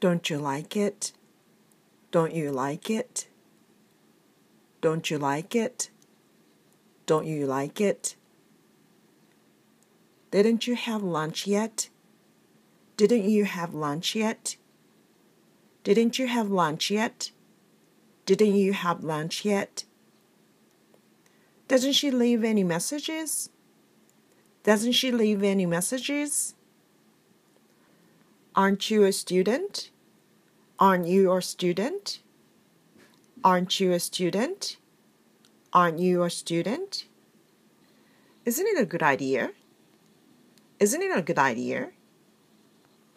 Don't you like it? Don't you like it? Don't you like it? Don't you like it? Didn't you have lunch yet? Didn't you have lunch yet? Didn't you have lunch yet? Didn't you have lunch yet? Doesn't she leave any messages? Doesn't she leave any messages? Aren't you a student? Aren't you a student? Aren't you a student? Aren't you a student? Isn't it a good idea? Isn't it a good idea?